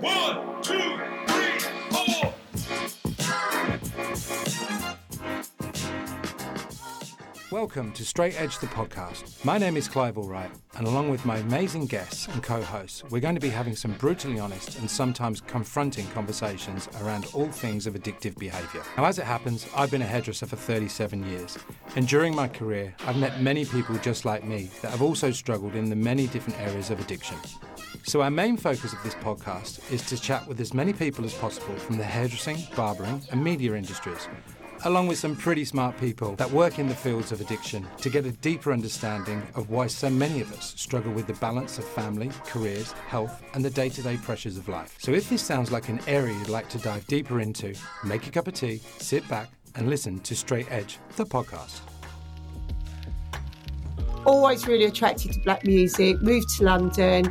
1, 2, 3, 4. Welcome to Straight Edge, the podcast. My name is Clive Allwright, and along with my amazing guests and co-hosts, we're going to be having some brutally honest and sometimes confronting conversations around all things of addictive behaviour. Now, as it happens, I've been a hairdresser for 37 years, and during my career, I've met many people just like me that have also struggled in the many different areas of addiction. So our main focus of this podcast is to chat with as many people as possible from the hairdressing, barbering and media industries, along with some pretty smart people that work in the fields of addiction, to get a deeper understanding of why so many of us struggle with the balance of family, careers, health and the day-to-day pressures of life. So if this sounds like an area you'd like to dive deeper into, make a cup of tea, sit back and listen to Straight Edge, the podcast. Always really attracted to black music, moved to London,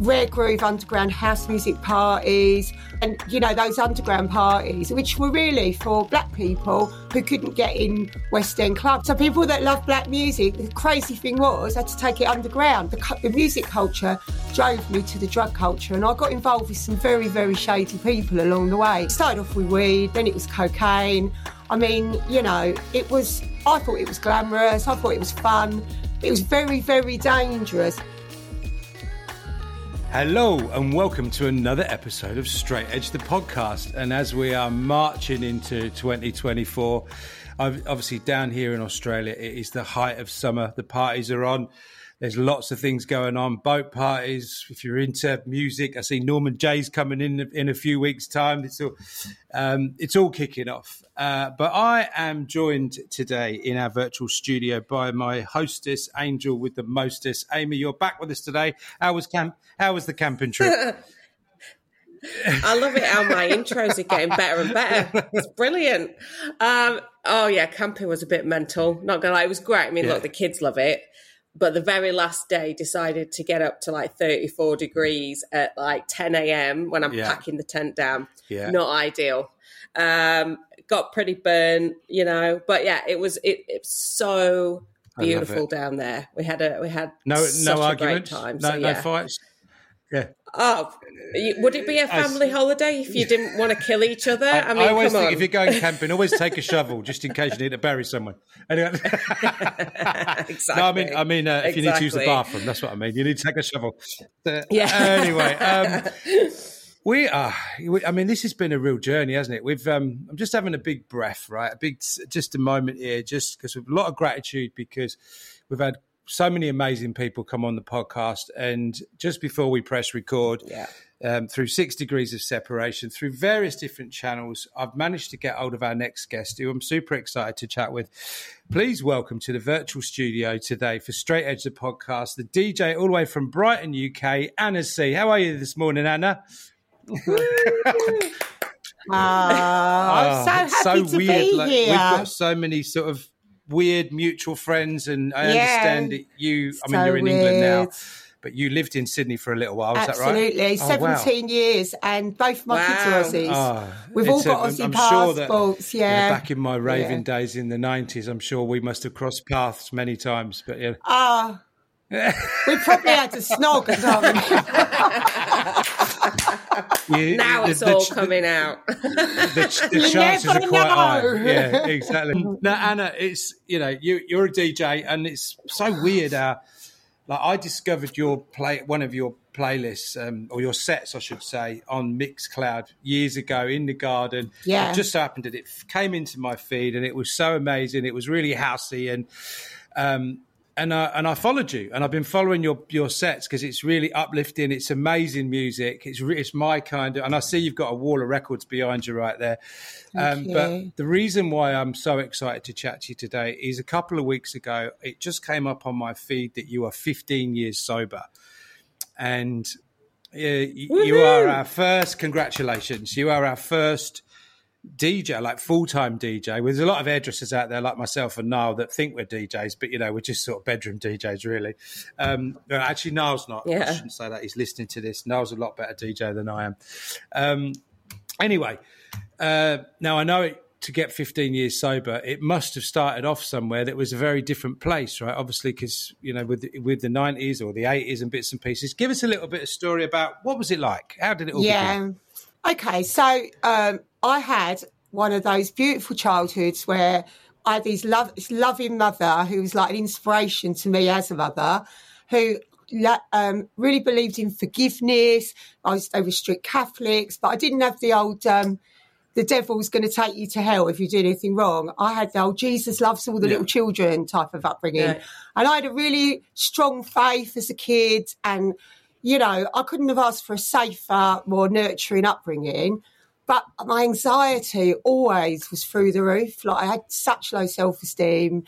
Rare Groove underground house music parties, and you know, those underground parties which were really for black people who couldn't get in West End clubs. So people that love black music, the crazy thing was I had to take it underground. The music culture drove me to the drug culture, and I got involved with some very, very shady people along the way. It started off with weed, then it was cocaine. I mean, you know, I thought it was glamorous, I thought it was fun. It was very, very dangerous. Hello and welcome to another episode of Straight Edge, the podcast. And as we are marching into 2024, obviously down here in Australia, it is the height of summer. The parties are on. There's lots of things going on. Boat parties. If you're into music, I see Norman Jay's coming in a few weeks' time. It's all kicking off. But I am joined today in our virtual studio by my hostess, Angel with the mostess. Amy, you're back with us today. How was the camping trip? I love it how my intros are getting better and better. It's brilliant. Camping was a bit mental. Not going to lie, it was great. I mean, Look, the kids love it. But the very last day decided to get up to like 34 degrees at like 10 a.m. when I'm packing the tent down. Yeah. Not ideal. Got pretty burnt, you know. But yeah, it's so beautiful down there. We had no arguments, great time. No fights. Yeah. Oh, would it be a family holiday if you didn't want to kill each other? I mean, I always think if you're going camping, always take a shovel just in case you need to bury someone. Anyway. Exactly. No, I mean, if you need to use the bathroom, that's what I mean. You need to take a shovel. Anyway, this has been a real journey, hasn't it? I'm just having a big breath, right? Just a moment here, just because we've a lot of gratitude because we've had so many amazing people come on the podcast, and just before we press record, through 6 degrees of separation, through various different channels, I've managed to get hold of our next guest, who I'm super excited to chat with. Please welcome to the virtual studio today for Straight Edge, the podcast, the DJ all the way from Brighton, UK, Anna C. How are you this morning, Anna? I'm so happy to be here. We've got so many sort of weird mutual friends, and I understand that you're in England now, but you lived in Sydney for a little while, is that right? Absolutely, 17 years, and both of my kids are Aussies. We've all got Aussie passports, sure that. Back in my raving days in the 90s, I'm sure we must have crossed paths many times, but yeah. We probably had to snog or something. Now it's all coming out. The chances are quite high. Yeah, exactly. Now, Anna, it's you're a DJ, and it's so weird. I discovered one of your playlists or your sets, I should say, on Mixcloud years ago in the garden. Yeah, it just so happened that it came into my feed, and it was so amazing. It was really housey, And I followed you, and I've been following your sets because it's really uplifting. It's amazing music. It's my kind of, and I see you've got a wall of records behind you right there. But the reason why I'm so excited to chat to you today is a couple of weeks ago, it just came up on my feed that you are 15 years sober, and you are our first. Congratulations! You are our first DJ, like full-time DJ. There's a lot of hairdressers out there like myself and Niall that think we're DJs, but we're just sort of bedroom DJs really. Actually Niall's not. Yeah. I shouldn't say that. He's listening to this. Niall's a lot better DJ than I am. Anyway, now I know it to get 15 years sober, it must have started off somewhere that was a very different place, right? Obviously, because, you know, with the 90s or the 80s and bits and pieces. Give us a little bit of story about what was it like? How did it all begin? Okay, so I had one of those beautiful childhoods where I had this loving mother who was like an inspiration to me as a mother, who really believed in forgiveness. They were strict Catholics, but I didn't have the old... the devil's going to take you to hell if you do anything wrong. I had the old Jesus loves all the little children type of upbringing. Yeah. And I had a really strong faith as a kid. And, you know, I couldn't have asked for a safer, more nurturing upbringing. But my anxiety always was through the roof. Like, I had such low self-esteem.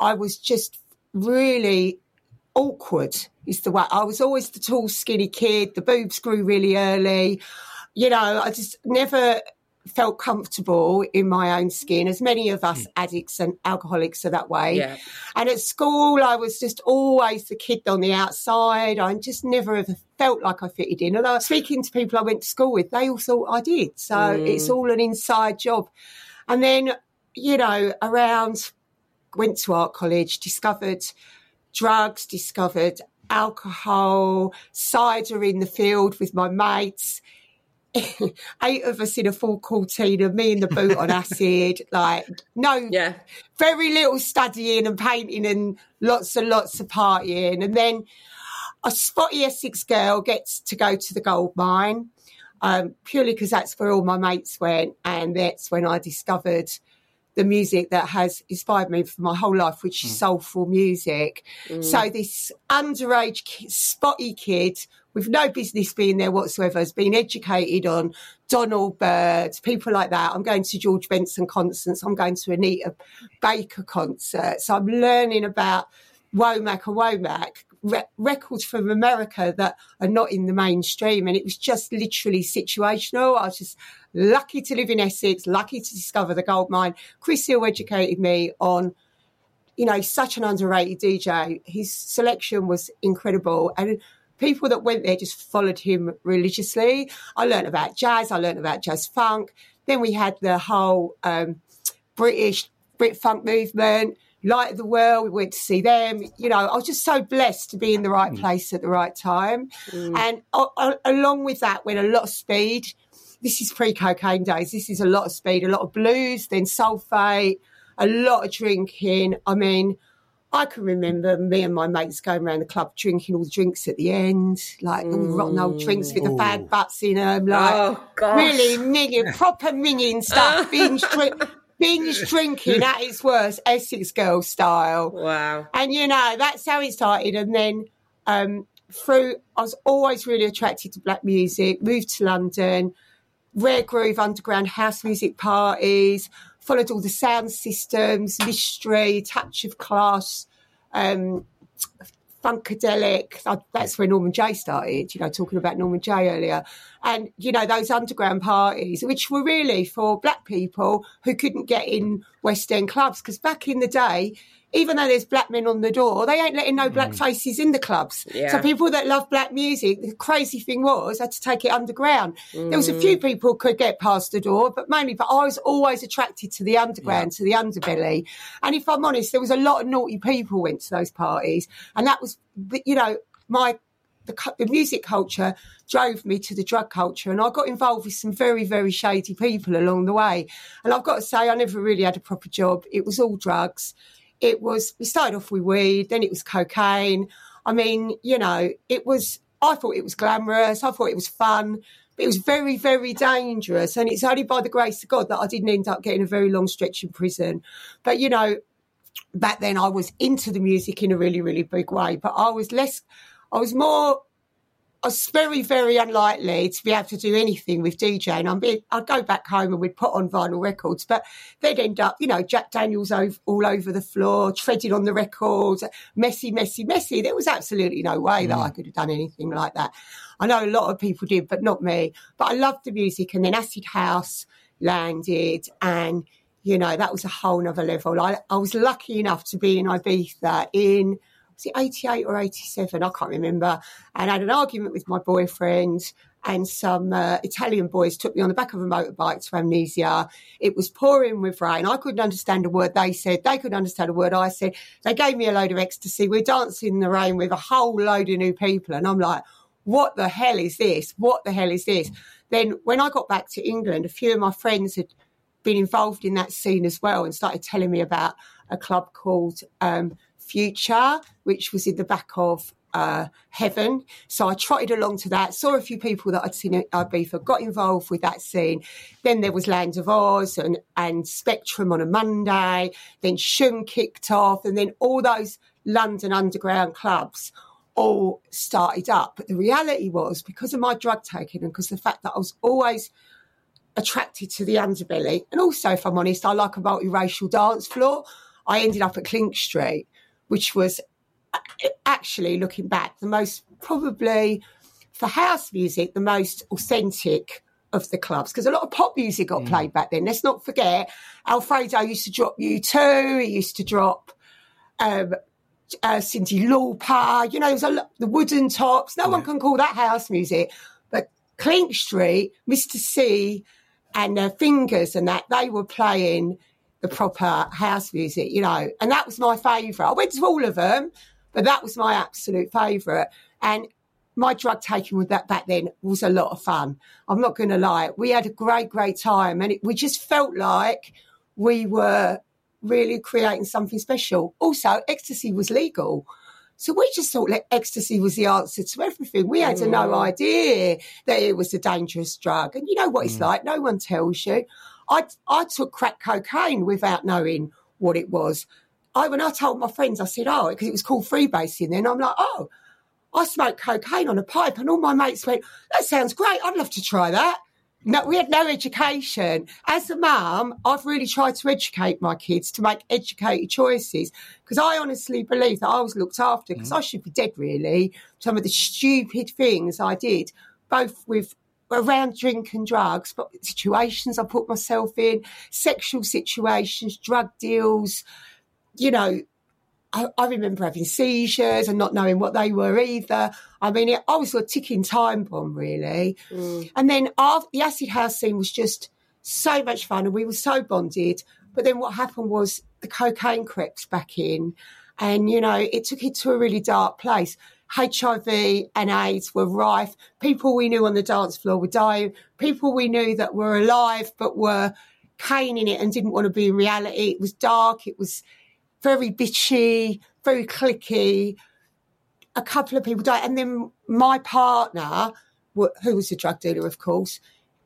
I was just really awkward is the way. I was always the tall, skinny kid. The boobs grew really early. You know, I just never... felt comfortable in my own skin, as many of us addicts and alcoholics are that way. Yeah. And at school, I was just always the kid on the outside. I just never ever felt like I fitted in. Although speaking to people I went to school with, they all thought I did. So it's all an inside job. And then, you know, went to art college, discovered drugs, discovered alcohol, cider in the field with my mates. 8 of us in a full cortina, me in the boot on acid, very little studying and painting and lots of partying. And then a spotty Essex girl gets to go to the Goldmine, purely because that's where all my mates went, and that's when I discovered the music that has inspired me for my whole life, which is soulful music. So this underage spotty kid with no business being there whatsoever has been educated on Donald Byrd, people like that. I'm going to George Benson concerts. I'm going to Anita Baker concerts. I'm learning about Womack, records from America that are not in the mainstream. And it was just literally situational. I was just lucky to live in Essex, lucky to discover the Goldmine. Chris Hill educated me on, you know, such an underrated DJ. His selection was incredible. And people that went there just followed him religiously. I learned about jazz. I learned about jazz funk. Then we had the whole Brit funk movement, Light of the World, we went to see them. You know, I was just so blessed to be in the right place at the right time. And along with that went a lot of speed. This is pre-cocaine days. This is a lot of speed, a lot of blues, then sulfate, a lot of drinking. I mean, I can remember me and my mates going around the club drinking all the drinks at the end, like all the rotten old drinks with the bad butts in them, like really minging, proper minging stuff, binge drinking at its worst, Essex girl style. Wow. And, you know, that's how it started. And then I was always really attracted to black music, moved to London, Rare Groove underground house music parties, followed all the sound systems, mystery, touch of class, funkadelic. That's where Norman Jay started, you know, talking about Norman Jay earlier. And, you know, those underground parties, which were really for black people who couldn't get in West End clubs. Because back in the day, even though there's black men on the door, they ain't letting no black faces in the clubs. Yeah. So people that love black music, the crazy thing was, I had to take it underground. There was a few people who could get past the door, but I was always attracted to the underground, to the underbelly. And if I'm honest, there was a lot of naughty people went to those parties. And that was, you know, the music culture drove me to the drug culture, and I got involved with some very, very shady people along the way. And I've got to say, I never really had a proper job. It was all drugs. We started off with weed, then it was cocaine. I mean, you know, I thought it was glamorous. I thought it was fun, but it was very, very dangerous. And it's only by the grace of God that I didn't end up getting a very long stretch in prison. But, you know, back then I was into the music in a really, really big way, but I was very, very unlikely to be able to do anything with DJing. I'd go back home and we'd put on vinyl records, but they'd end up, you know, Jack Daniels all over the floor, treading on the records, messy, messy, messy. There was absolutely no way that I could have done anything like that. I know a lot of people did, but not me. But I loved the music, and then Acid House landed, and, you know, that was a whole nother level. I was lucky enough to be in Ibiza in... was it 88 or 87? I can't remember. And I had an argument with my boyfriend and some Italian boys took me on the back of a motorbike to Amnesia. It was pouring with rain. I couldn't understand a word they said. They couldn't understand a word I said. They gave me a load of ecstasy. We're dancing in the rain with a whole load of new people. And I'm like, what the hell is this? What the hell is this? Then when I got back to England, a few of my friends had been involved in that scene as well and started telling me about a club called Future, which was in the back of Heaven. So I trotted along to that, saw a few people that I'd seen at Ibiza, got involved with that scene. Then there was Land of Oz and Spectrum on a Monday. Then Shoom kicked off, and then all those London underground clubs all started up. But the reality was, because of my drug taking and because of the fact that I was always attracted to the underbelly, and also, if I'm honest, I like a multiracial dance floor, I ended up at Clink Street, which was actually, looking back, the most, probably for house music, the most authentic of the clubs, because a lot of pop music got played back then. Let's not forget, Alfredo used to drop U2, he used to drop Cyndi Lauper, you know, there's a lot, the Wooden Tops. No one can call that house music. But Clink Street, Mr. C and Fingers and that, they were playing the proper house music, you know, and that was my favourite. I went to all of them, but that was my absolute favourite. And my drug taking with that back then was a lot of fun. I'm not going to lie. We had a great, great time, and we just felt like we were really creating something special. Also, ecstasy was legal. So we just thought that ecstasy was the answer to everything. We had no idea that it was a dangerous drug. And you know what it's like. No one tells you. I took crack cocaine without knowing what it was. When I told my friends, I said, oh, because it was called freebasing then. I'm like, oh, I smoked cocaine on a pipe. And all my mates went, that sounds great. I'd love to try that. No, we had no education. As a mum, I've really tried to educate my kids to make educated choices, because I honestly believe that I was looked after, because I should be dead, really. Some of the stupid things I did, both with around drink and drugs, but situations I put myself in, sexual situations, drug deals. You know, I remember having seizures and not knowing what they were either. I mean, I was a ticking time bomb, really. And then the acid house scene was just so much fun, and we were so bonded. But then what happened was the cocaine crept back in, and, you know, it took it to a really dark place. HIV and AIDS were rife. People we knew on the dance floor were dying. People we knew that were alive but were caning it and didn't want to be in reality. It was dark. It was very bitchy, very cliquey. A couple of people died. And then my partner, who was a drug dealer, of course,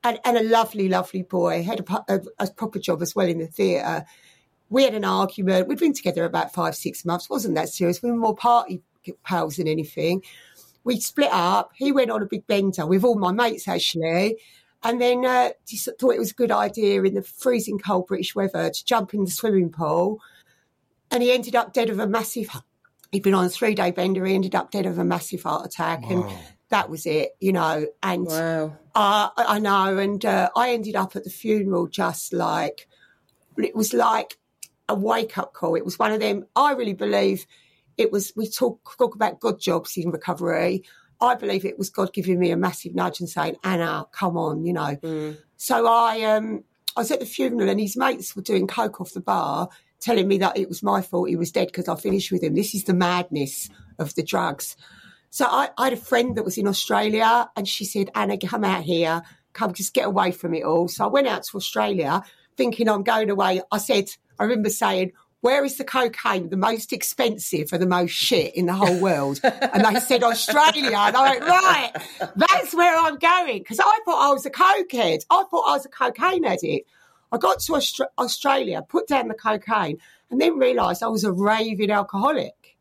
and a lovely, lovely boy, had a proper job as well in the theatre. We had an argument. We'd been together about 5-6 months. It wasn't that serious. We were more party pals than anything. We split up. He went on a big bender with all my mates, actually, and then just thought it was a good idea in the freezing cold British weather to jump in the swimming pool, and he ended up dead of a massive he'd been on a 3-day bender. He ended up dead of a massive heart attack. Wow. And that was it, you know. And wow. I know, and I ended up at the funeral just like, it was like a wake-up call. It was one of them. I really believe it was, we talk about God jobs in recovery. I believe it was God giving me a massive nudge and saying, Anna, come on, you know. So I was at the funeral, and his mates were doing coke off the bar, telling me that it was my fault he was dead because I finished with him. This is the madness of the drugs. So I had a friend that was in Australia, and she said, Anna, come out here, come just get away from it all. So I went out to Australia thinking I'm going away. I remember saying, where is the cocaine, the most expensive and the most shit in the whole world? And they said, Australia. And I went, right, that's where I'm going. Because I thought I was a cokehead. I thought I was a cocaine addict. I got to Australia, put down the cocaine, and then realised I was a raving alcoholic.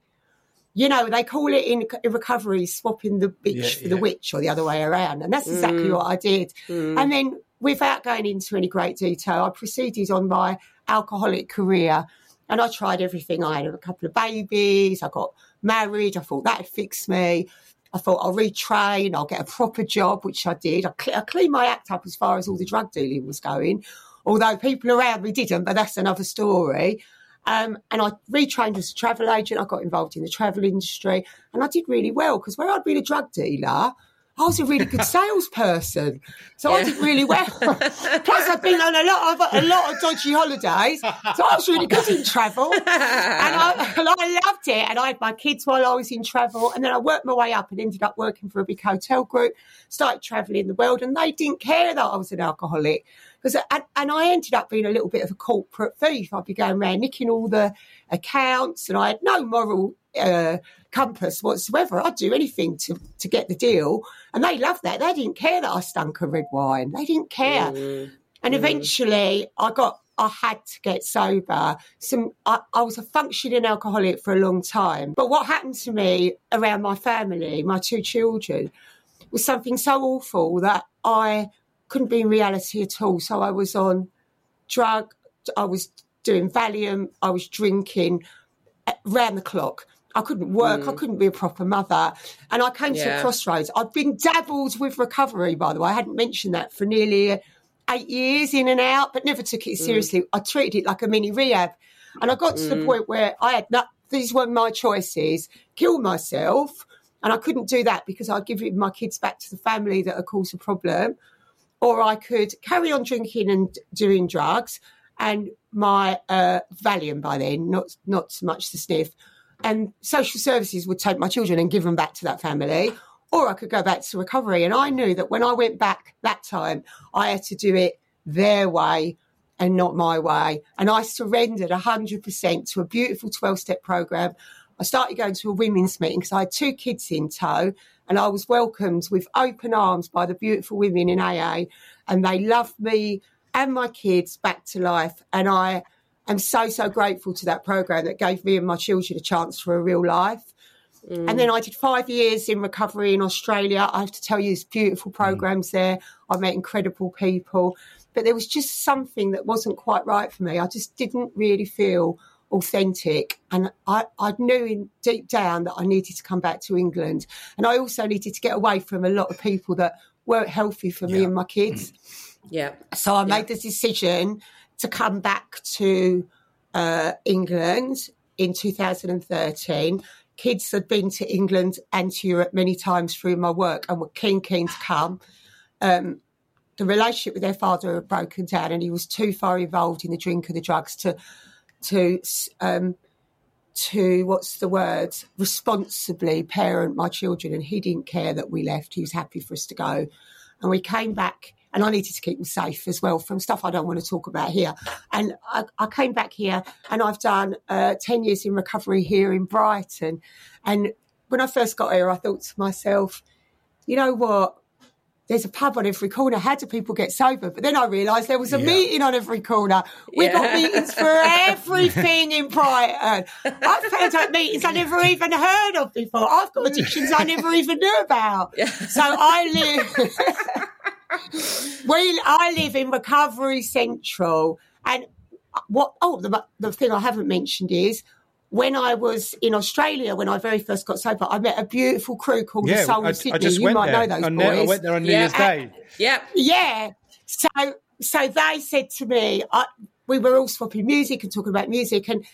You know, they call it in recovery swapping the bitch for the witch, or the other way around. And that's exactly what I did. And then, without going into any great detail, I proceeded on my alcoholic career. And I tried everything. I had a couple of babies. I got married. I thought that would fix me. I thought I'll retrain. I'll get a proper job, which I did. I cleaned my act up as far as all the drug dealing was going, although people around me didn't, but that's another story. And I retrained as a travel agent. I got involved in the travel industry. And I did really well, because where I'd been a drug dealer, I was a really good salesperson, so I did really well. Plus, I'd been on a lot of dodgy holidays, so I was really good in travel, and I loved it. And I had my kids while I was in travel, and then I worked my way up and ended up working for a big hotel group. Started travelling the world, and they didn't care that I was an alcoholic, and I ended up being a little bit of a corporate thief. I'd be going around nicking all the accounts, and I had no moral compass whatsoever. I'd do anything to get the deal, and they loved that. They didn't care that I stunk of red wine. They didn't care. And eventually I had to get sober. I was a functioning alcoholic for a long time, but what happened to me around my family, my two children, was something so awful that I couldn't be in reality at all. So I was on drug, I was doing Valium, I was drinking round the clock. I couldn't work. I couldn't be a proper mother. And I came to a crossroads. I've been dabbled with recovery, by the way. I hadn't mentioned that, for nearly 8 years, in and out, but never took it seriously. I treated it like a mini rehab. And I got to the point where I had these were my choices: kill myself, and I couldn't do that because I'd give my kids back to the family that had caused a problem, or I could carry on drinking and doing drugs and my Valium by then, not so much the sniff, and social services would take my children and give them back to that family, or I could go back to recovery. And I knew that when I went back that time, I had to do it their way and not my way. And I surrendered 100% to a beautiful 12-step program. I started going to a women's meeting because I had two kids in tow, and I was welcomed with open arms by the beautiful women in AA, and they loved me and my kids back to life. And I am so, so grateful to that program that gave me and my children a chance for a real life. And then I did 5 years in recovery in Australia. I have to tell you, there's beautiful programs there. I met incredible people. But there was just something that wasn't quite right for me. I just didn't really feel authentic, and I knew in deep down that I needed to come back to England, and I also needed to get away from a lot of people that weren't healthy for me and my kids. So I made the decision to come back to England in 2013. Kids had been to England and to Europe many times through my work and were keen to come. The relationship with their father had broken down, and he was too far involved in the drink and the drugs to what's the word, responsibly parent my children. And he didn't care that we left. He was happy for us to go. And we came back, and I needed to keep them safe as well from stuff I don't want to talk about here. And I came back here, and I've done 10 years in recovery here in Brighton. And when I first got here, I thought to myself, you know what? There's a pub on every corner. How do people get sober? But then I realised there was a meeting on every corner. We got meetings for everything in Brighton. I've found out meetings I never even heard of before. I've got addictions I never even knew about. So I live in Recovery Central. And the thing I haven't mentioned is, when I was in Australia, when I very first got sober, I met a beautiful crew called the Soul I Sydney. I went there on New Year's Day. So they said to me, we were all swapping music and talking about music, and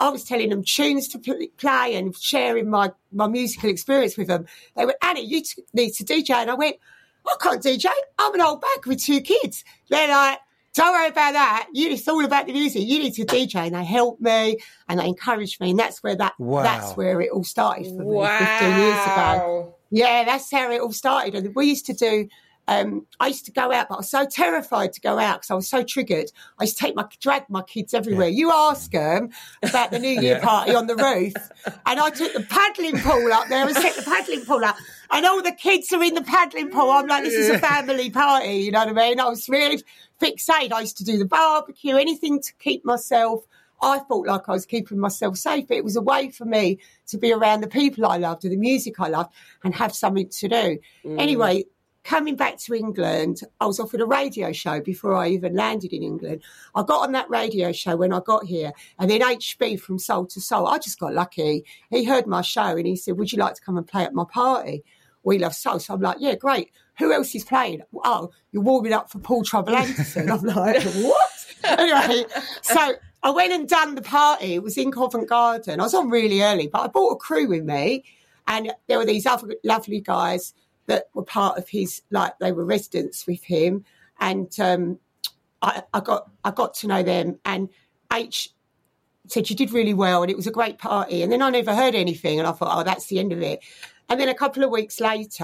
I was telling them tunes to play and sharing my musical experience with them. They went, "Anna, you need to DJ." And I went, "I can't DJ. I'm an old bag with two kids." They're like, "Don't worry about that. It's all about the music. You need to DJ." And they helped me and they encouraged me. And that's where that's where it all started for me 15 years ago. Yeah, that's how it all started. And we used to do, I used to go out, but I was so terrified to go out because I was so triggered. I used to drag my kids everywhere. Yeah. You ask them about the New Year party on the roof. And I took the paddling pool up there and set the paddling pool up. And all the kids are in the paddling pool. I'm like, this is a family party, you know what I mean? I was really fixated. I used to do the barbecue, anything to keep myself. I felt like I was keeping myself safe, but it was a way for me to be around the people I loved and the music I loved and have something to do. Anyway, coming back to England, I was offered a radio show before I even landed in England. I got on that radio show when I got here, and then HB from Soul to Soul, I just got lucky. He heard my show and he said, "Would you like to come and play at my party? We love soul." So I'm like, "Yeah, great. Who else is playing?" "Oh, you're warming up for Paul Trouble Anderson." I'm like, "What?" Anyway, so I went and done the party. It was in Covent Garden. I was on really early, but I brought a crew with me, and there were these other lovely guys that were part of his, like they were residents with him, and I got to know them. And H said, you did really well, and it was a great party. And then I never heard anything, and I thought, oh, that's the end of it. And then a couple of months later,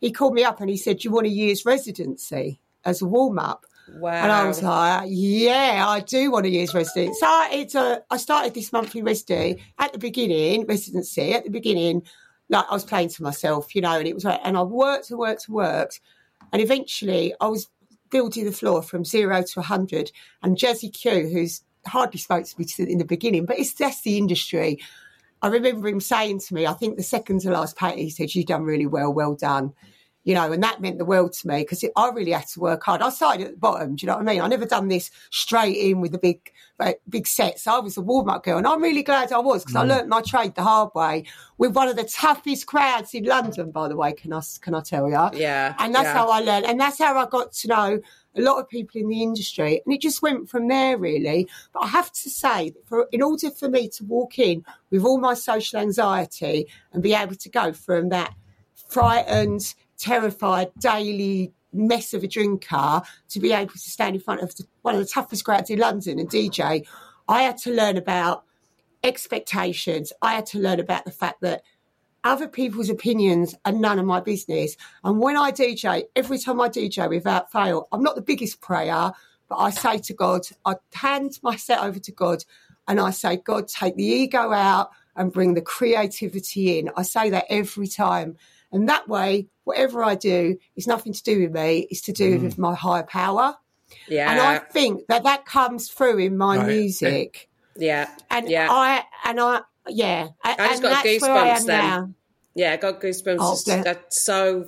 he called me up and he said, you want a year's residency as a warm-up? Wow. And I was like, yeah, I do want a year's residency. So I started this monthly residency at the beginning, like I was playing to myself, you know, and it was like, and I worked. And eventually I was building the floor from 0 to 100. And Jazzy Q, who's hardly spoke to me in the beginning, but that's the industry. I remember him saying to me, I think the second to last party, he said, you've done really well, well done. You know, and that meant the world to me because I really had to work hard. I started at the bottom, do you know what I mean? I never done this straight in with the big sets. I was a warm-up girl, and I'm really glad I was because I learnt my trade the hard way with one of the toughest crowds in London, by the way, can I tell you? Yeah. And that's how I learned. And that's how I got to know a lot of people in the industry. And it just went from there, really. But I have to say, in order for me to walk in with all my social anxiety and be able to go from that frightened, terrified daily mess of a drinker to be able to stand in front of one of the toughest crowds in London and DJ, I had to learn about expectations. I had to learn about the fact that other people's opinions are none of my business. And when I DJ, every time I DJ without fail, I'm not the biggest prayer, but I say to God, I hand my set over to God and I say, God, take the ego out and bring the creativity in. I say that every time. And that way, whatever I do is nothing to do with me. It's to do with my higher power. Yeah. And I think that comes through in my music. Yeah. And I just got goosebumps then. Now. Yeah, I got goosebumps. I so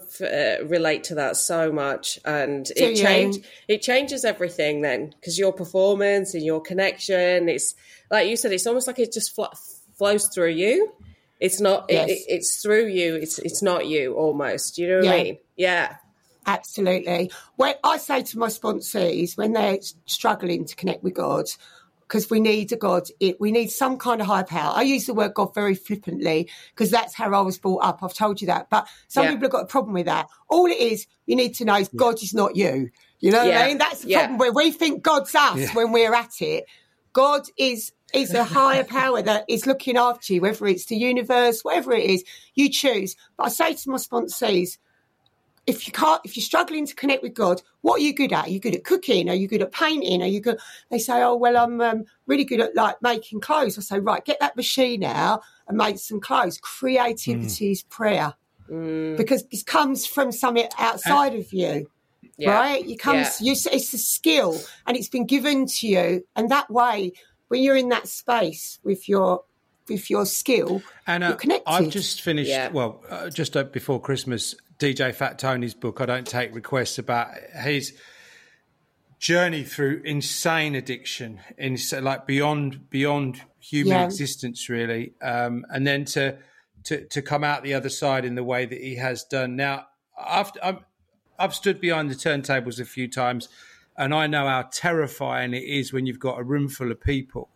relate to that so much. And it changes everything then, because your performance and your connection, it's like you said, it's almost like it just flows through you. It's not. Yes. It's through you. It's not you. Almost. You know what I mean? Yeah. Absolutely. When I say to my sponsees when they're struggling to connect with God, because we need a God. We need some kind of higher power. I use the word God very flippantly because that's how I was brought up. I've told you that. But some people have got a problem with that. All it is, you need to know is God is not you. You know what I mean? That's the problem where we think God's us when we're at it. God is a higher power that is looking after you, whether it's the universe, whatever it is, you choose. But I say to my sponsees, if you're struggling to connect with God, what are you good at? Are you good at cooking? Are you good at painting? Are you good? They say, oh, well, I'm really good at like making clothes. I say, right, get that machine out and make some clothes. Creativity is prayer because it comes from something outside of you. Yeah. Right? It's a skill and it's been given to you. And that way, when you're in that space with your skill, Anna, you're connected. I've just finished, just before Christmas, DJ Fat Tony's book, I Don't Take Requests, about his journey through insane addiction, like beyond human existence, really, and then to come out the other side in the way that he has done. Now, I've stood behind the turntables a few times, and I know how terrifying it is when you've got a room full of people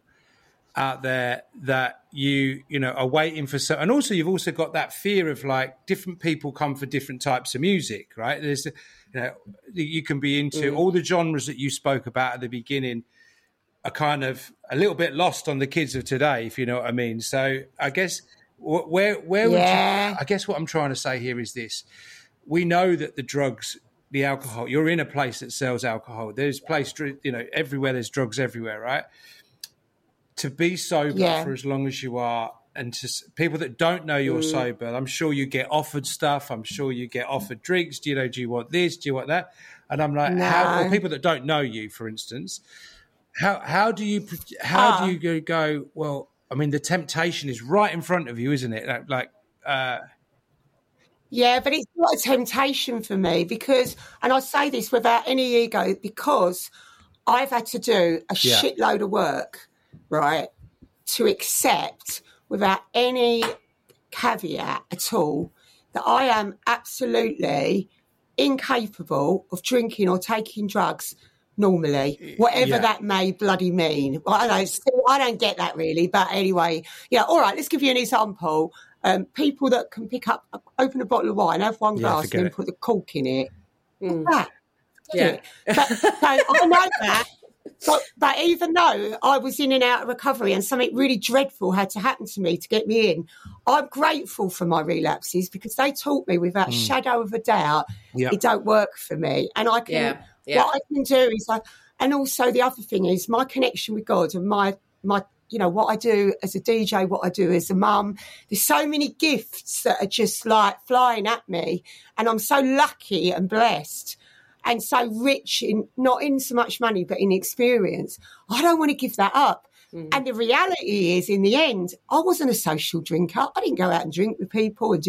out there that you are waiting for. So, and also you've also got that fear of like different people come for different types of music, right? There's, you can be into all the genres that you spoke about at the beginning are kind of a little bit lost on the kids of today, if you know what I mean. So I guess where would you, I guess what I'm trying to say here is this. We know that the drugs, the alcohol, you're in a place that sells alcohol. There's place, everywhere there's drugs everywhere, right? To be sober for as long as you are, and to people that don't know you're sober, I'm sure you get offered stuff. I'm sure you get offered drinks. Do you want this? Do you want that? And I'm like, or people that don't know you, for instance, how do you go? Well, I mean, the temptation is right in front of you, isn't it? Yeah, but it's not a temptation for me because, and I say this without any ego, because I've had to do a shitload of work, right, to accept without any caveat at all that I am absolutely incapable of drinking or taking drugs normally, whatever that may bloody mean. I don't get that really, but anyway, all right, let's give you an example. people that can pick up, open a bottle of wine, have one glass and then put the cork in it. Mm. That, so I know that. But even though I was in and out of recovery and something really dreadful had to happen to me to get me in, I'm grateful for my relapses because they taught me without a shadow of a doubt it don't work for me. And I can what I can do is like, and also the other thing is my connection with God and my you know, what I do as a DJ, what I do as a mum. There's so many gifts that are just like flying at me, and I'm so lucky and blessed and so rich in, not in so much money, but in experience. I don't want to give that up. Mm. And the reality is, in the end, I wasn't a social drinker. I didn't go out and drink with people. I'd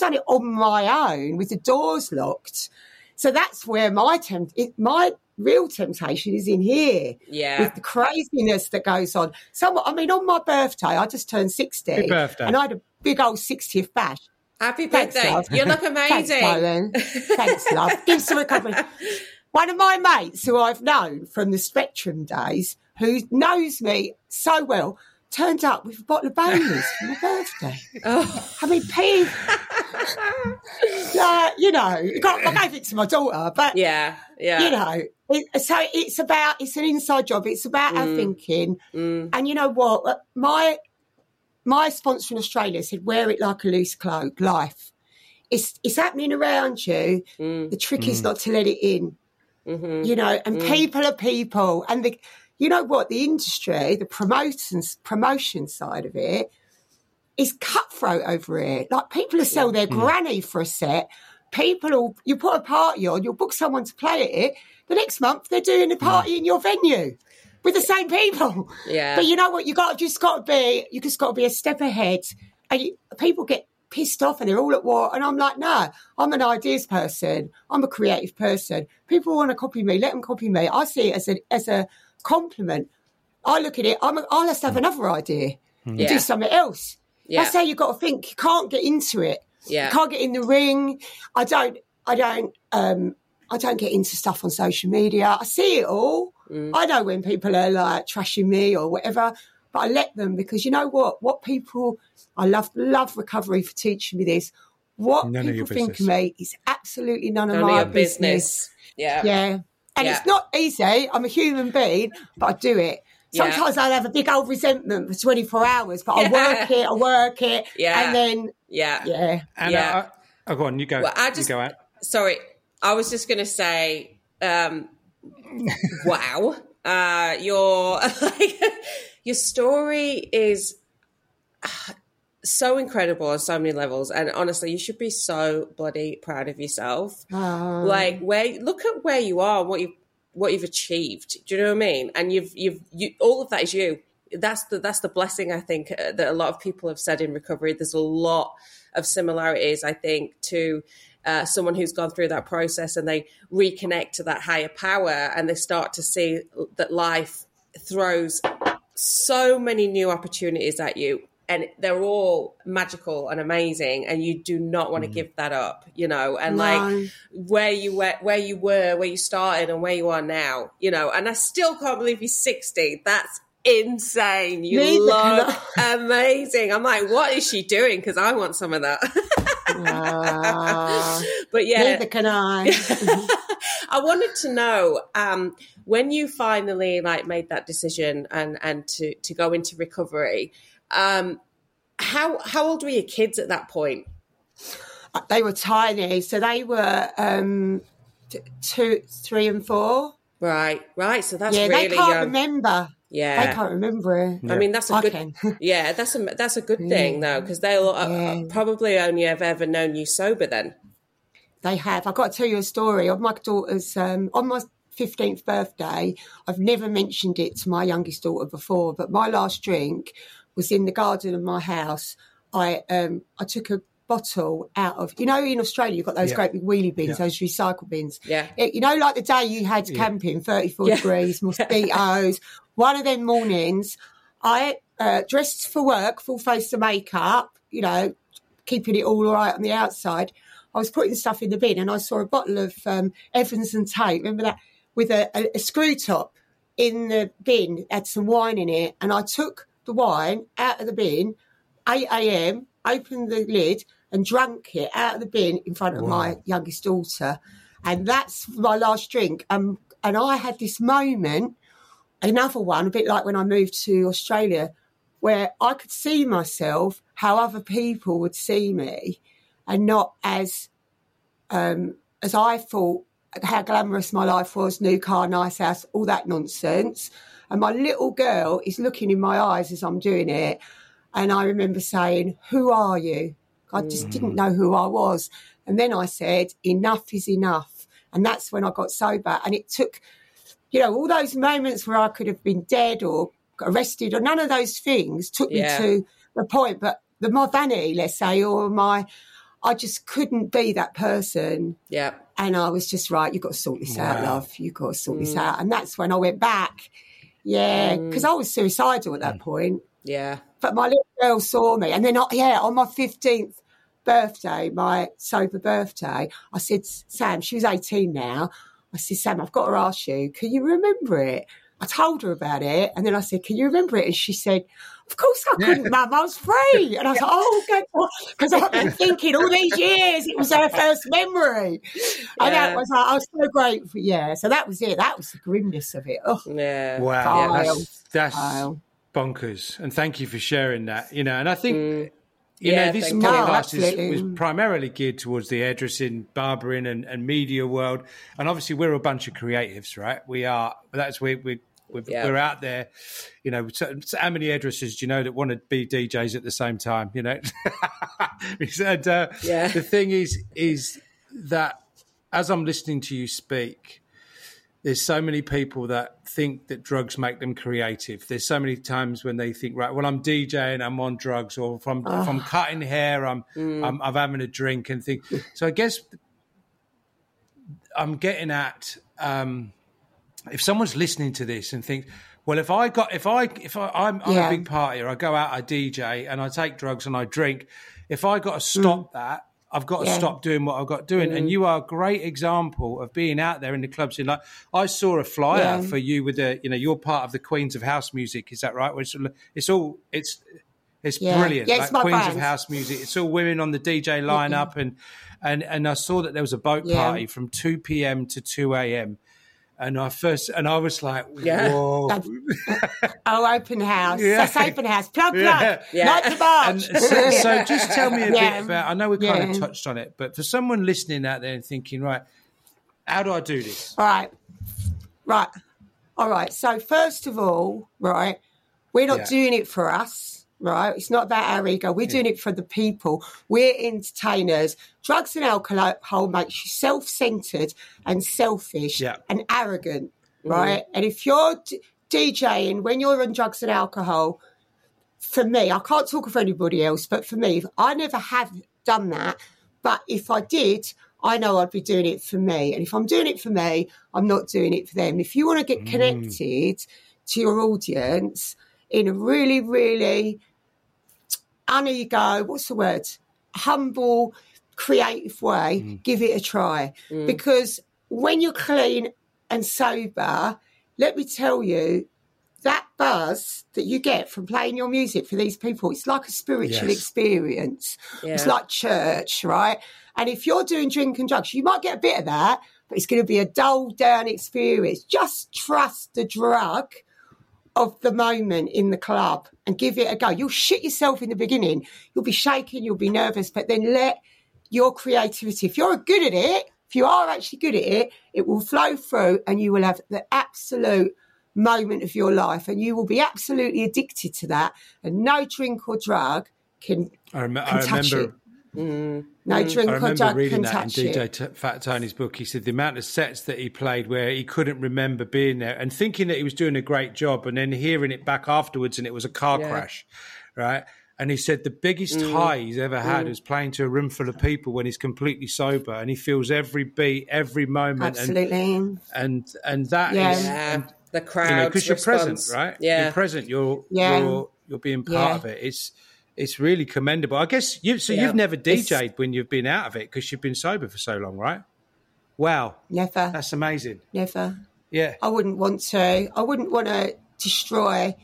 done it on my own with the doors locked. So that's where my real temptation is in here with the craziness that goes on. So, I mean, on my birthday, I just turned 60. Happy birthday. And I had a big old 60th bash. Happy birthday. Thanks, you look amazing. Thanks, thanks, love. Gives the recovery. One of my mates who I've known from the Spectrum days, who knows me so well, turned up with a bottle of Baileys for my birthday. Oh. I mean, you know, I gave it to my daughter, but, you know. So it's an inside job. It's about our thinking. Mm. And you know what? My sponsor in Australia said, wear it like a loose cloak, life. It's happening around you. Mm. The trick is not to let it in, you know, and people are people. And, you know what, the industry, the promotion side of it is cutthroat over it. Like people will sell their granny for a set. You put a party on, you'll book someone to play at it. The next month they're doing a party in your venue. With the same people. Yeah. But you know what? You just got to be a step ahead. And people get pissed off and they're all at war. And I'm like, no, I'm an ideas person. I'm a creative person. People want to copy me. Let them copy me. I see it as a compliment. I look at it. I'll just have another idea and do something else. Yeah. That's how you've got to think. You can't get into it. Yeah. You can't get in the ring. I don't get into stuff on social media. I see it all. Mm. I know when people are like trashing me or whatever, but I let them because you know what? I love recovery for teaching me this. What none people of think business. Of me is absolutely none of my business. Yeah. And it's not easy. I'm a human being, but I do it. Sometimes I'll have a big old resentment for 24 hours, but I work it. Yeah. And then, Anna, yeah. Go on, you go. Well, you go out. Sorry. I was just going to say, wow, your story is so incredible on so many levels, and honestly, you should be so bloody proud of yourself. Like, look at where you are, and what you've achieved. Do you know what I mean? And you've all of that is you. That's the blessing, I think, that a lot of people have said in recovery. There's a lot of similarities, I think, to. Someone who's gone through that process and they reconnect to that higher power and they start to see that life throws so many new opportunities at you and they're all magical and amazing and you do not want to give that up, you know, and like where you were, where you started and where you are now, you know, and I still can't believe you're 60. That's insane. You look amazing. I'm like, what is she doing? Because I want some of that. But yeah, neither can I. I wanted to know when you finally like made that decision and to go into recovery. How old were your kids at that point? They were tiny, so they were 2, 3, and 4. Right. So that's really they can't young. Remember. Yeah, I can't remember it. Yeah. I mean, that's a good. Yeah, that's a good thing though, because they'll probably only have ever known you sober. Then they have. I've got to tell you a story of my daughter's on my 15th birthday. I've never mentioned it to my youngest daughter before, but my last drink was in the garden of my house. I took a bottle out of, you know, in Australia you've got those great big wheelie bins, those recycle bins. Yeah, you know, like the day you had camping, 34 degrees, mosquitoes. One of them mornings, I dressed for work, full face of makeup, you know, keeping it all right on the outside. I was putting stuff in the bin and I saw a bottle of Evans and Tate, remember that, with a screw top in the bin, had some wine in it, and I took the wine out of the bin, 8 a.m., opened the lid and drank it out of the bin in front of my youngest daughter. And that's my last drink. And I had this moment, another one, a bit like when I moved to Australia, where I could see myself how other people would see me and not as as I thought how glamorous my life was, new car, nice house, all that nonsense. And my little girl is looking in my eyes as I'm doing it. And I remember saying, "Who are you?" I just didn't know who I was. And then I said, "Enough is enough." And that's when I got sober. And it took, you know, all those moments where I could have been dead or arrested or none of those things took me to the point. But the my vanity, let's say, or my, I just couldn't be that person. Yeah. And I was just right, you've got to sort this out, love. You've got to sort this out. And that's when I went back. Yeah, because I was suicidal at that point. Yeah. But my little girl saw me. And then, on my 15th birthday, my sober birthday, I said, Sam, she was 18 now. I said, Sam, I've got to ask you, can you remember it? I told her about it. And then I said, can you remember it? And she said, of course I couldn't, Mum. I was free. And I was like, oh, because I've been thinking all these years it was her first memory. And that was like, I was so grateful. Yeah, so that was it. That was the grimness of it. Oh, yeah. Wow. Yeah, that's bonkers. And thank you for sharing that. You know, and I think, this podcast was primarily geared towards the hairdressing, barbering and media world. And obviously we're a bunch of creatives, right? We are. That's where we're out there, you know. So how many hairdressers do you know that want to be DJs at the same time? You know, and the thing is that as I'm listening to you speak, there's so many people that think that drugs make them creative. There's so many times when they think, right, well, I'm DJing, I'm on drugs, or if I'm cutting hair, I'm having a drink and think. So I guess I'm getting at. If someone's listening to this and thinks, well, I'm a big partier, I go out, I DJ and I take drugs and I drink. If I got to stop that, I've got to stop doing what I've got doing. And you are a great example of being out there in the clubs. And like, I saw a flyer for you with you're part of the Queens of House Music. Is that right? It's brilliant. Yeah, it's like Queens of House Music. It's all women on the DJ lineup. Mm-hmm. And I saw that there was a boat party from 2 p.m. to 2 a.m. And I was like, whoa. Open house. Yeah. That's open house. Plug. Yeah. Not the bar. So just tell me a bit about, I know we kind of touched on it, but for someone listening out there and thinking, right, how do I do this? All right. So first of all, right, we're not doing it for us, right? It's not about our ego. We're doing it for the people. We're entertainers. Drugs and alcohol makes you self-centred and selfish and arrogant, right? And if you're DJing, when you're on drugs and alcohol, for me, I can't talk for anybody else, but for me, I never have done that. But if I did, I know I'd be doing it for me. And if I'm doing it for me, I'm not doing it for them. If you want to get connected to your audience in a really, really humble, creative way, give it a try. Because when you're clean and sober, let me tell you, that buzz that you get from playing your music for these people, it's like a spiritual experience. Yeah. It's like church, right? And if you're doing drink and drugs, you might get a bit of that, but it's going to be a dull down experience. Just trust the drug of the moment in the club and give it a go. You'll shit yourself in the beginning. You'll be shaking, you'll be nervous, but then let your creativity, if you are actually good at it, it will flow through and you will have the absolute moment of your life and you will be absolutely addicted to that. And no drink or drug can touch it. No drink or drug reading can that touch in DJ Fat Tony's book. He said the amount of sets that he played where he couldn't remember being there and thinking that he was doing a great job and then hearing it back afterwards and it was a car crash, right? And he said the biggest high he's ever had is playing to a room full of people when he's completely sober and he feels every beat, every moment. Absolutely. And that is... And, the crowd because you're present, right? Yeah. You're present. You're being part of it. It's really commendable. I guess you've never DJ'd when you've been out of it because you've been sober for so long, right? Wow. Never. That's amazing. Never. Yeah. I wouldn't want to destroy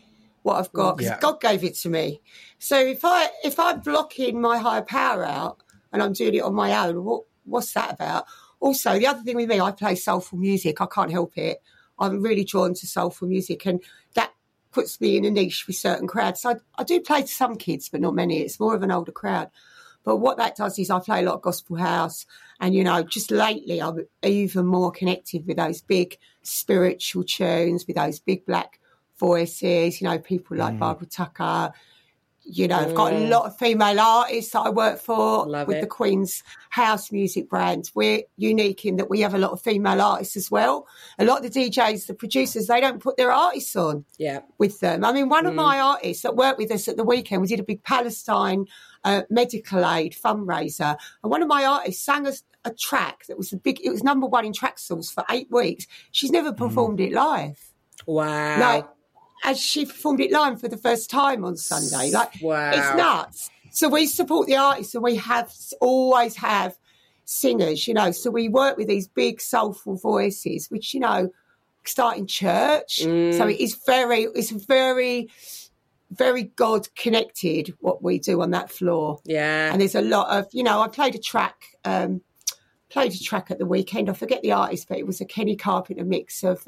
what I've got, because God gave it to me. So if I block in my higher power out and I'm doing it on my own, what's that about? Also, the other thing with me, I play soulful music. I can't help it. I'm really drawn to soulful music, and that puts me in a niche with certain crowds. So I do play to some kids, but not many. It's more of an older crowd. But what that does is I play a lot of gospel house, and, you know, just lately I'm even more connected with those big spiritual tunes, with those big black voices, you know, people like Barbara Tucker. You know, I've got a lot of female artists that I work for with the Queens House Music brand. We're unique in that we have a lot of female artists as well. A lot of the DJs, the producers, they don't put their artists on with them. I mean, one of my artists that worked with us at the weekend, we did a big Palestine medical aid fundraiser. And one of my artists sang us a track that was it was number one in track sales for 8 weeks. She's never performed it live. Wow. Like, as she performed it live for the first time on Sunday. Like, it's nuts. So we support the artists, and we always have singers, you know. So we work with these big soulful voices, which, you know, start in church. So it's very, very God-connected, what we do on that floor. Yeah. And there's a lot of, you know, I played a track, at the weekend. I forget the artist, but it was a Kenny Carpenter mix of...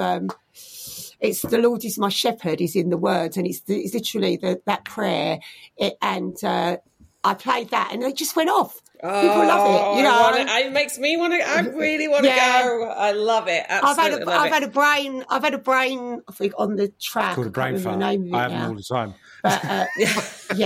it's the Lord is my shepherd is in the words, and it's literally that prayer. I played that, and it just went off. Oh, people love it, you know. It makes me want to. I really want to go. I love it. Absolutely, I've had a brain. I think on the track. It's called a brain fart. I have them all the time. But, it's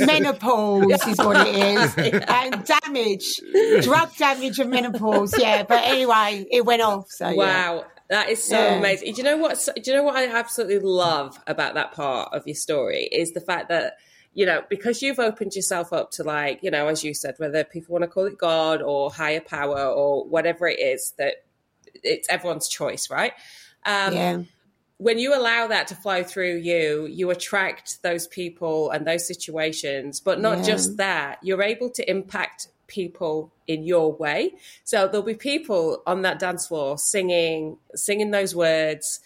menopause is what it is, and drug damage, and menopause. Yeah, but anyway, it went off. So wow. That is so amazing. Do you know what I absolutely love about that part of your story is the fact that, you know, because you've opened yourself up to, like, you know, as you said, whether people want to call it God or higher power or whatever it is, that it's everyone's choice, right? When you allow that to flow through you, you attract those people and those situations. But not just that, you're able to impact people in your way. So there'll be people on that dance floor singing those words.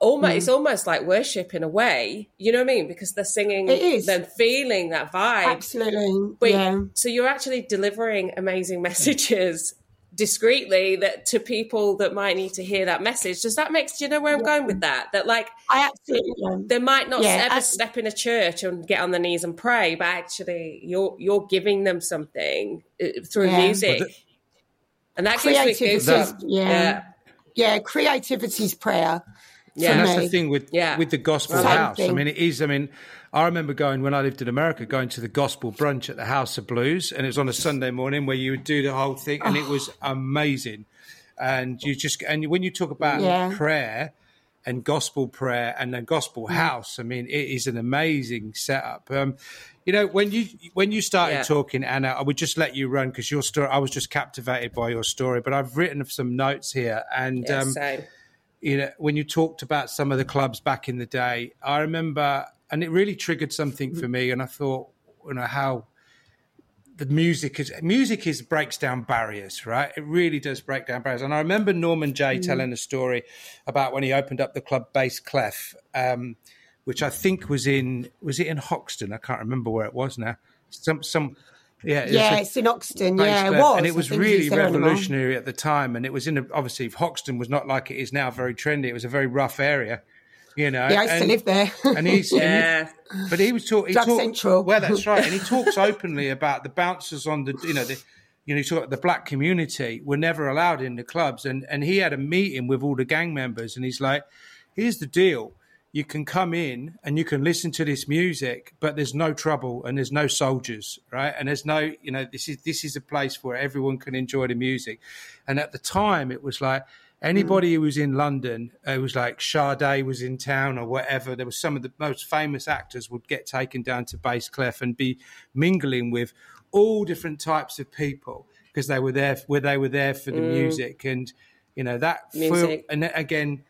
Almost, it's almost like worship in a way. You know what I mean? Because they're singing, then feeling that vibe. Absolutely. So you're actually delivering amazing messages discreetly that to people that might need to hear that message. Does that make? Do you know where I'm going with that? That, like, I absolutely. They might not ever step in a church and get on their knees and pray, but actually, you're giving them something through music, and that gives me goosebumps. Creativity's prayer. Yeah, and that's the thing with the gospel house. Thing. I mean, it is. I mean, I remember going when I lived in America, going to the gospel brunch at the House of Blues, and it was on a Sunday morning where you would do the whole thing, and it was amazing. And you just when you talk about prayer and gospel prayer and the gospel house, I mean, it is an amazing setup. You know, when you started talking, Anna, I would just let you run because your story. I was just captivated by your story, but I've written some notes here, and same. You know, when you talked about some of the clubs back in the day, I remember, and it really triggered something for me. And I thought, you know, how the music breaks down barriers, right? It really does break down barriers. And I remember Norman Jay telling a story about when he opened up the club Bass Clef, which I think was it in Hoxton? I can't remember where it was now. It's in Hoxton. Yeah, it was. And it was really revolutionary at the time. And it was obviously, Hoxton was not like it is now, very trendy. It was a very rough area, you know. Yeah, I used to live there. And but he was talking. Drug Central. Well, that's right. And he talks openly about the bouncers on the, you know, the black community were never allowed in the clubs. And he had a meeting with all the gang members. And he's like, here's the deal. You can come in and you can listen to this music, but there's no trouble and there's no soldiers, right? And there's no, you know, this is a place where everyone can enjoy the music. And at the time, it was like anybody who was in London, it was like Sade was in town or whatever. There was some of the most famous actors would get taken down to Bass Clef and be mingling with all different types of people because they were there for the music. And, you know, that music. And again,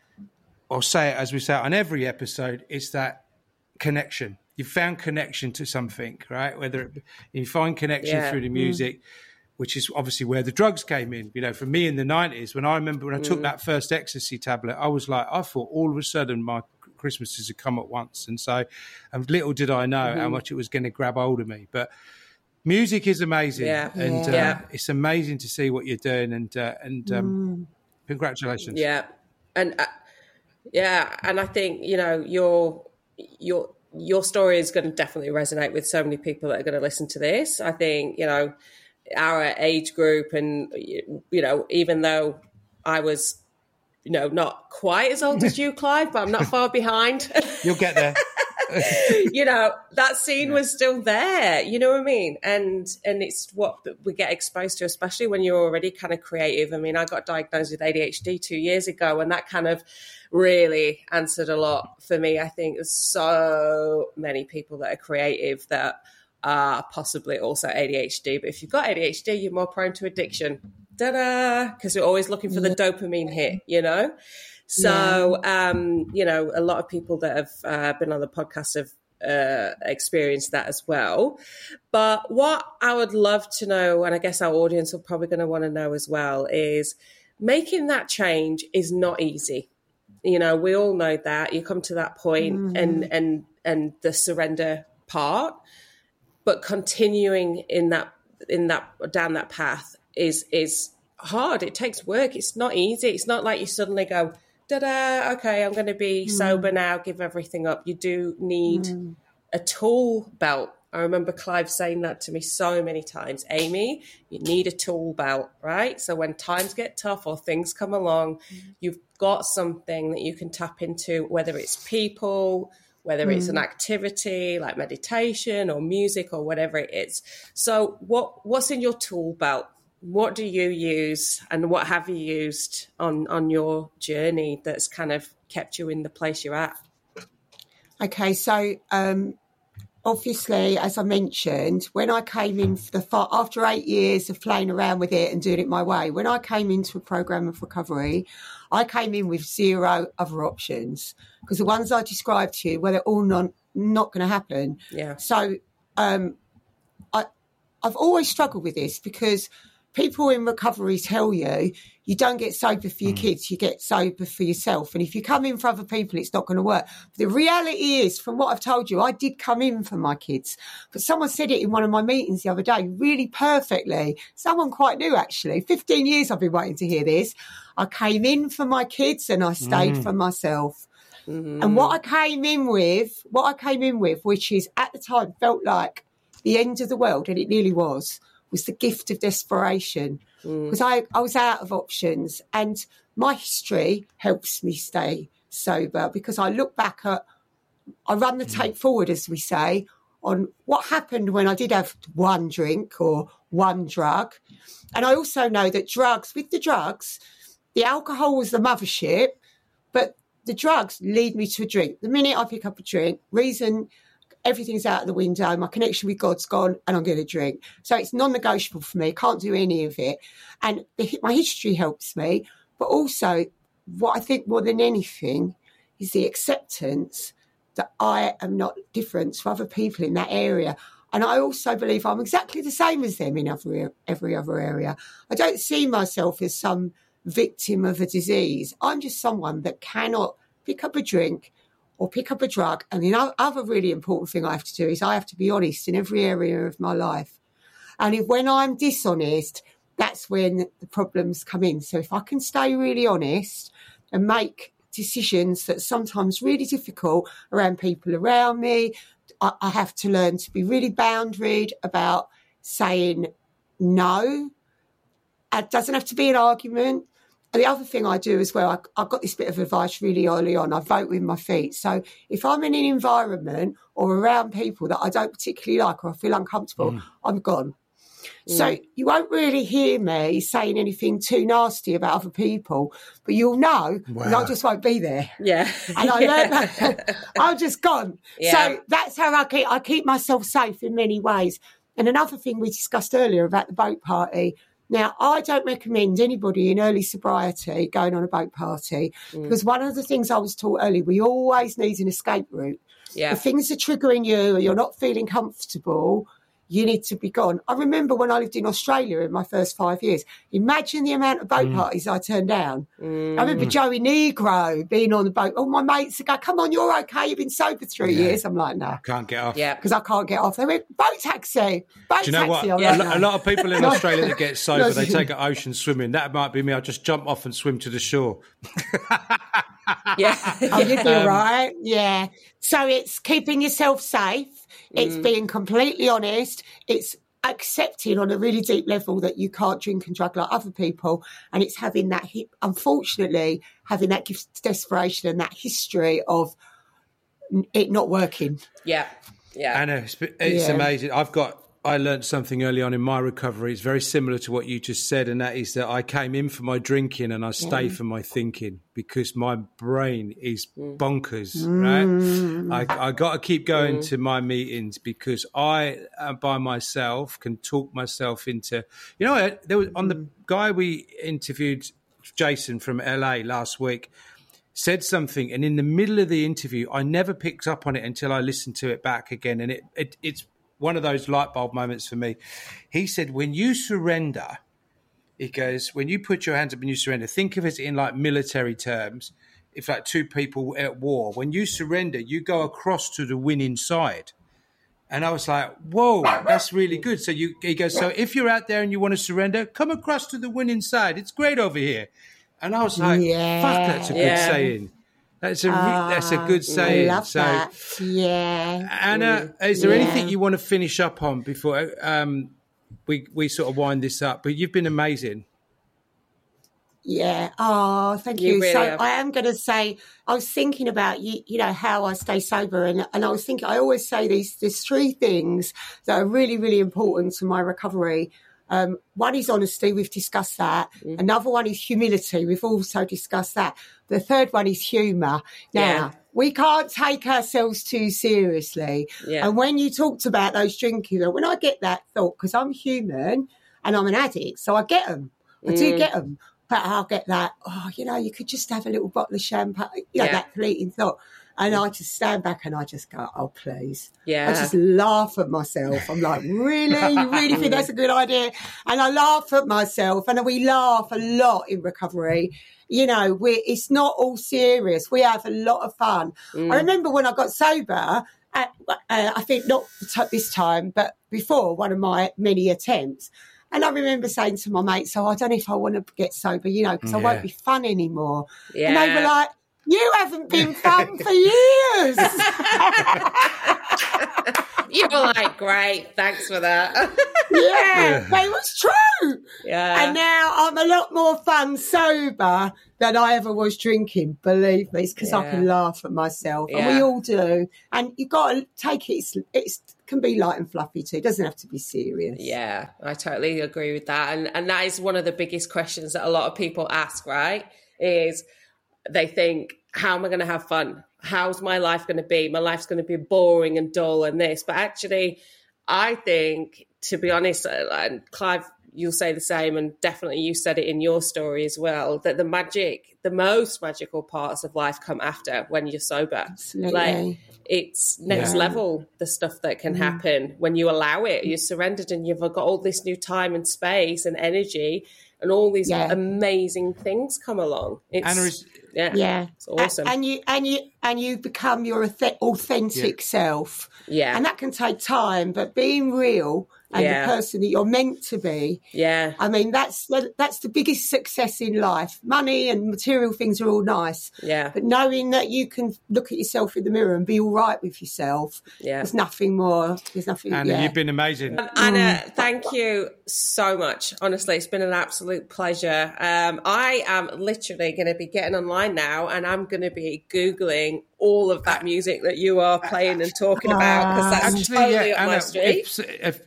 I'll say it as we say it on every episode, it's that connection. You've found connection to something, right? You find connection through the music, which is obviously where the drugs came in. You know, for me in the 90s, when I remember when I took that first ecstasy tablet, I was like, I thought all of a sudden my Christmases had come at once. And so little did I know how much it was going to grab hold of me. But music is amazing. Yeah. And it's amazing to see what you're doing. And congratulations. Yeah. And I think, you know, your story is going to definitely resonate with so many people that are going to listen to this. I think, you know, our age group, and, you know, even though I was, you know, not quite as old as you, Clive, but I'm not far behind. You'll get there. You know, that scene was still there, you know what I mean? And it's what we get exposed to, especially when you're already kind of creative. I mean, I got diagnosed with ADHD 2 years ago, and that kind of really answered a lot for me. I think there's so many people that are creative that are possibly also ADHD, but if you've got ADHD, you're more prone to addiction. Ta-da! Because we're always looking for the dopamine hit, you know? So, you know, a lot of people that have been on the podcast have experienced that as well. But what I would love to know, and I guess our audience are probably going to want to know as well, is making that change is not easy. You know, we all know that. You come to that point and the surrender part, but continuing down that path is hard. It takes work. It's not easy. It's not like you suddenly go, ta-da, okay, I'm going to be sober now, give everything up. You do need a tool belt. I remember Clive saying that to me so many times. Amy, you need a tool belt, right? So when times get tough or things come along, you've got something that you can tap into, whether it's people, whether it's an activity like meditation or music or whatever it is. So what's in your tool belt? What do you use, and what have you used on your journey that's kind of kept you in the place you're at? Okay, so obviously, as I mentioned, when I came in for the after 8 years of playing around with it and doing it my way, when I came into a program of recovery, I came in with zero other options, because the ones I described to you, well, they're all not going to happen. Yeah. So I've always struggled with this, because people in recovery tell you, you don't get sober for your kids, you get sober for yourself. And if you come in for other people, it's not going to work. But the reality is, from what I've told you, I did come in for my kids. But someone said it in one of my meetings the other day really perfectly. Someone quite new, actually. 15 years I've been waiting to hear this. I came in for my kids and I stayed for myself. Mm-hmm. And what I came in with, which is at the time felt like the end of the world, and it nearly was the gift of desperation, because I was out of options. And my history helps me stay sober, because I look back at, I run the tape forward, as we say, on what happened when I did have one drink or one drug. And I also know that with the drugs, the alcohol was the mothership, but the drugs lead me to a drink. The minute I pick up a drink, everything's out of the window. My connection with God's gone, and I'm going to drink. So it's non-negotiable for me. Can't do any of it. And my history helps me. But also, what I think more than anything is the acceptance that I am not different to other people in that area. And I also believe I'm exactly the same as them in every other area. I don't see myself as some victim of a disease. I'm just someone that cannot pick up a drink or pick up a drug. And the other really important thing I have to do is I have to be honest in every area of my life. And when I'm dishonest, that's when the problems come in. So if I can stay really honest and make decisions that are sometimes really difficult around people around me, I have to learn to be really boundaried about saying no. It doesn't have to be an argument. And the other thing I do as well, I got this bit of advice really early on. I vote with my feet. So if I'm in an environment or around people that I don't particularly like or I feel uncomfortable, I'm gone. Mm. So you won't really hear me saying anything too nasty about other people, but you'll know that I just won't be there. Yeah. And I learned that. I'm just gone. Yeah. So that's how I keep myself safe in many ways. And another thing we discussed earlier about the boat party. Now, I don't recommend anybody in early sobriety going on a boat party, because one of the things I was taught early, we always need an escape route. Yeah. If things are triggering you or you're not feeling comfortable, you need to be gone. I remember when I lived in Australia in my first 5 years, imagine the amount of boat parties I turned down. I remember Joey Negro being on the boat. All my mates would go, come on, you're okay, you've been sober 3 years. I'm like, no. Can't get off. Yeah, because I can't get off. They went, boat taxi. Boat taxi. Do you know what? A lot of people in Australia that get sober, they take an ocean swimming. That might be me. I'll just jump off and swim to the shore. Yeah. Oh, you'd be right. Yeah. So it's keeping yourself safe. It's being completely honest. It's accepting on a really deep level that you can't drink and drug like other people. And it's having that, unfortunately, having that gift of desperation and that history of it not working. Yeah. Yeah. Anna, it's amazing. I learned something early on in my recovery. It's very similar to what you just said, and that is that I came in for my drinking and I stay for my thinking because my brain is bonkers, right? I got to keep going to my meetings because I, by myself, can talk myself into... You know, there was on the guy we interviewed, Jason from LA last week, said something, and in the middle of the interview, I never picked up on it until I listened to it back again, and it's one of those light bulb moments for me. He said, when you surrender, he goes, when you put your hands up and you surrender, think of it in like military terms. If like two people at war, when you surrender, you go across to the winning side. And I was like, whoa, that's really good. So he goes, so if you're out there and you want to surrender, come across to the winning side. It's great over here. And I was like, fuck, that's a good saying. That's a good saying. I love that. Yeah. Anna, is there anything you want to finish up on before we sort of wind this up? But you've been amazing. Yeah. Oh, thank you. Really I am going to say, I was thinking about, you know, how I stay sober. And I was thinking, I always say these three things that are really, really important to my recovery. One is honesty, we've discussed that. Another one is humility, we've also discussed that. The third one is humour. Now, we can't take ourselves too seriously. Yeah. And when you talked about those drinking, when I get that thought, because I'm human and I'm an addict, so I get them. I do get them. But I'll get that, you could just have a little bottle of champagne, that fleeting thought. And I just stand back and I just go, oh, please. Yeah. I just laugh at myself. I'm like, really? You really think that's a good idea? And I laugh at myself. And we laugh a lot in recovery. You know, it's not all serious. We have a lot of fun. I remember when I got sober, I think not this time, but before one of my many attempts. And I remember saying to my mates, I don't know if I want to get sober, because I won't be fun anymore. Yeah. And they were like, you haven't been fun for years. You were like, great, thanks for that. Yeah, but it was true. Yeah. And now I'm a lot more fun sober than I ever was drinking, believe me. It's because I can laugh at myself, and we all do. And you've got to take it, it can be light and fluffy too. It doesn't have to be serious. Yeah, I totally agree with that. And that is one of the biggest questions that a lot of people ask, right, is... They think, how am I going to have fun? How's my life going to be? My life's going to be boring and dull and this. But actually, I think, to be honest, and Clive, you'll say the same, and definitely you said it in your story as well, that the most magical parts of life come after when you're sober. Absolutely. Like, it's next level, the stuff that can happen when you allow it. You're surrendered and you've got all this new time and space and energy, and all these amazing things come along. It's awesome. And you become your authentic self. Yeah. And that can take time, but being real and the person that you're meant to be. Yeah. I mean, that's the biggest success in life. Money and material things are all nice. Yeah. But knowing that you can look at yourself in the mirror and be all right with yourself. Yeah. There's nothing more. There's nothing. Anna, you've been amazing. Anna, thank you so much. Honestly, it's been an absolute pleasure. I am literally going to be getting online now, and I'm going to be Googling all of that music that you are playing and talking about, because that's totally up my street. If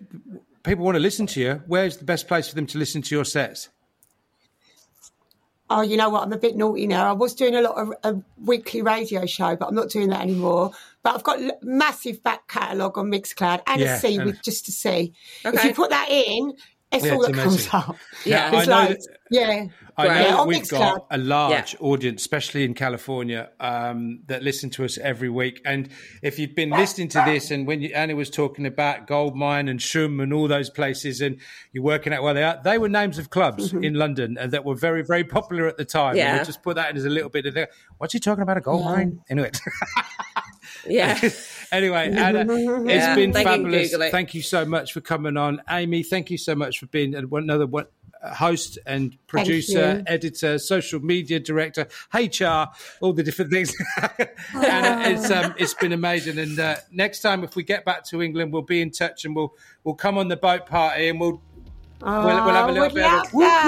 people want to listen to you, where's the best place for them to listen to your sets? Oh, you know what? I'm a bit naughty now. I was doing a lot of a weekly radio show, but I'm not doing that anymore. But I've got a massive back catalogue on Mixcloud, Anna C with just a C. Okay. If you put that in... It's all that comes up. Yeah, it's I know we've got a large audience, especially in California, that listen to us every week. And if you've been listening to this, and when Anna was talking about Goldmine and Shoom and all those places, and you're working out where they are, they were names of clubs in London and that were very, very popular at the time. Yeah. And we'll just put that in as a little bit of there. What's he talking about, a Goldmine? Anyway. Anyway, Anna, it's been fabulous. Thank you so much for coming on. Amy, thank you so much for being another one. Host and producer, editor, social media director, HR, all the different things. And it's been amazing. And next time, if we get back to England, we'll be in touch and we'll come on the boat party and we'll have a little bit of a whoop.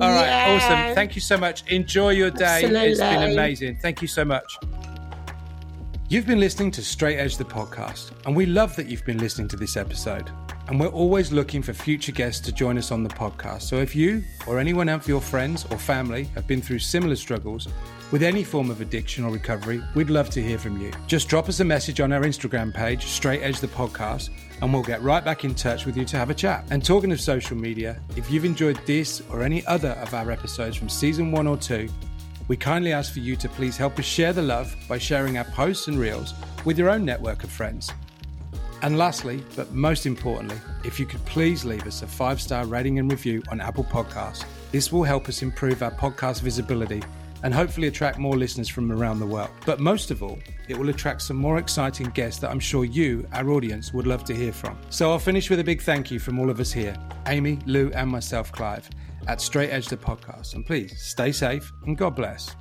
All right, awesome. Thank you so much. Enjoy your day. Absolutely. It's been amazing. Thank you so much. You've been listening to Straight Edge, the podcast, and we love that you've been listening to this episode. And we're always looking for future guests to join us on the podcast. So if you or anyone of your friends or family have been through similar struggles with any form of addiction or recovery, we'd love to hear from you. Just drop us a message on our Instagram page, Straight Edge the Podcast, and we'll get right back in touch with you to have a chat. And talking of social media, if you've enjoyed this or any other of our episodes from season 1 or 2, we kindly ask for you to please help us share the love by sharing our posts and reels with your own network of friends. And lastly, but most importantly, if you could please leave us a 5-star rating and review on Apple Podcasts. This will help us improve our podcast visibility and hopefully attract more listeners from around the world. But most of all, it will attract some more exciting guests that I'm sure you, our audience, would love to hear from. So I'll finish with a big thank you from all of us here, Amy, Lou and myself, Clive, at Straight Edge the Podcast. And please stay safe and God bless.